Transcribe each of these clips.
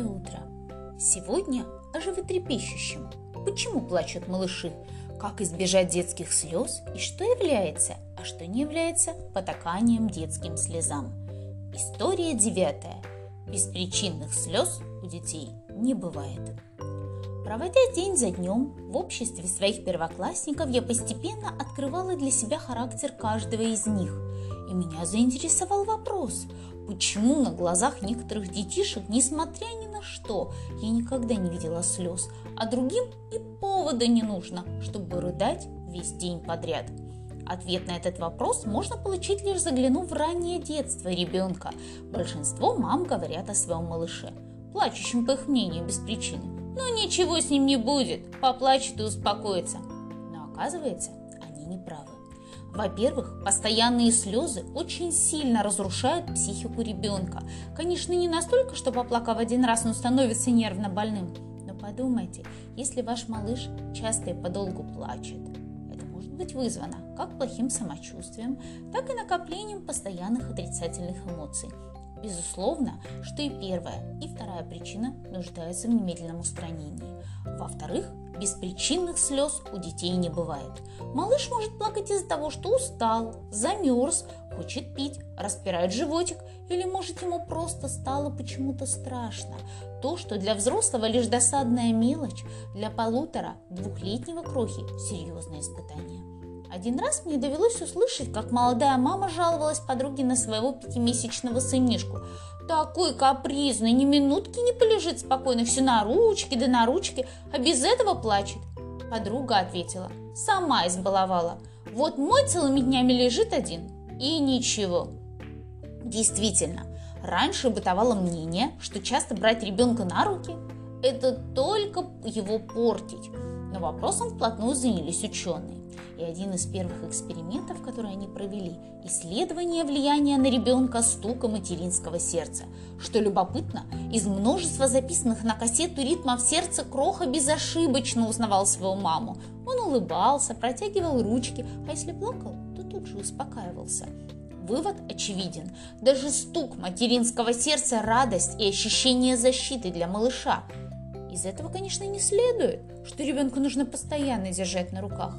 Доброе утро! Сегодня о животрепещущем. Почему плачут малыши? Как избежать детских слез? И что является, а что не является потаканием детским слезам? История 9. Беспричинных слез у детей не бывает. Проводя день за днем в обществе своих первоклассников, я постепенно открывала для себя характер каждого из них. И меня заинтересовал вопрос, почему на глазах некоторых детишек, несмотря ни на что, я никогда не видела слез, а другим и повода не нужно, чтобы рыдать весь день подряд. Ответ на этот вопрос можно получить, лишь заглянув в раннее детство ребенка. Большинство мам говорят о своем малыше, плачущем, по их мнению, без причины. «Ну ничего с ним не будет, поплачет и успокоится». Но оказывается, они неправы. Во-первых, постоянные слезы очень сильно разрушают психику ребенка. Конечно, не настолько, что поплакав один раз, он становится нервно больным. Но подумайте, если ваш малыш часто и подолгу плачет, это может быть вызвано как плохим самочувствием, так и накоплением постоянных отрицательных эмоций. Безусловно, что и первая, и вторая причина нуждаются в немедленном устранении. Во-вторых, беспричинных слез у детей не бывает. Малыш может плакать из-за того, что устал, замерз, хочет пить, распирает животик, или, может, ему просто стало почему-то страшно. То, что для взрослого лишь досадная мелочь, для 1,5-2-летнего крохи серьезное испытание. Один раз мне довелось услышать, как молодая мама жаловалась подруге на своего 5-месячного сынишку. Такой капризный, ни минутки не полежит спокойно, все на ручке да на ручке, а без этого плачет. Подруга ответила: сама избаловала. Вот мой целыми днями лежит один, и ничего. Действительно, раньше бытовало мнение, что часто брать ребенка на руки – это только его портить. Но вопросом вплотную занялись ученые. И один из первых экспериментов, которые они провели, исследование влияния на ребенка стука материнского сердца. Что любопытно, из множества записанных на кассету ритмов сердца кроха безошибочно узнавал свою маму. Он улыбался, протягивал ручки, а если плакал, то тут же успокаивался. Вывод очевиден. Даже стук материнского сердца – радость и ощущение защиты для малыша. Из этого, конечно, не следует, что ребенку нужно постоянно держать на руках.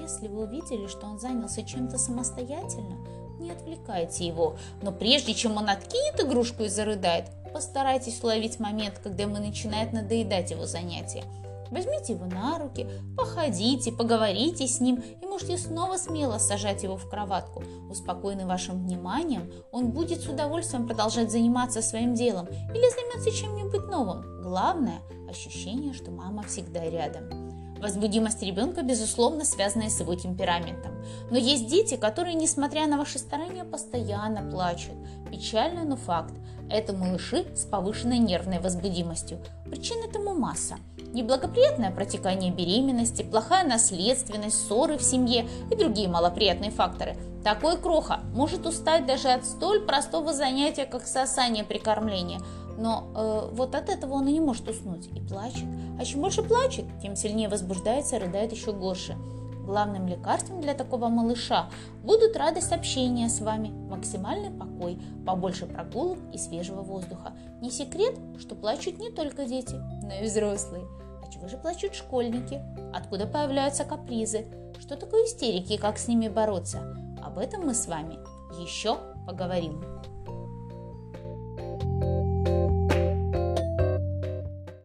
Если вы увидели, что он занялся чем-то самостоятельно, не отвлекайте его. Но прежде чем он откинет игрушку и зарыдает, постарайтесь уловить момент, когда ему начинает надоедать его занятие. Возьмите его на руки, походите, поговорите с ним и можете снова смело сажать его в кроватку. Успокоенный вашим вниманием, он будет с удовольствием продолжать заниматься своим делом или займется чем-нибудь новым. Главное – ощущение, что мама всегда рядом. Возбудимость ребенка, безусловно, связана с его темпераментом. Но есть дети, которые, несмотря на ваши старания, постоянно плачут. Печально, но факт. Это малыши с повышенной нервной возбудимостью. Причин этому масса. Неблагоприятное протекание беременности, плохая наследственность, ссоры в семье и другие малоприятные факторы. Такой кроха может устать даже от столь простого занятия, как сосание при кормлении. Но вот от этого он и не может уснуть и плачет. А чем больше плачет, тем сильнее возбуждается и рыдает еще горше. Главным лекарством для такого малыша будут радость общения с вами, максимальный покой, побольше прогулок и свежего воздуха. Не секрет, что плачут не только дети, но и взрослые. А чего же плачут школьники? Откуда появляются капризы? Что такое истерики и как с ними бороться? Об этом мы с вами еще поговорим.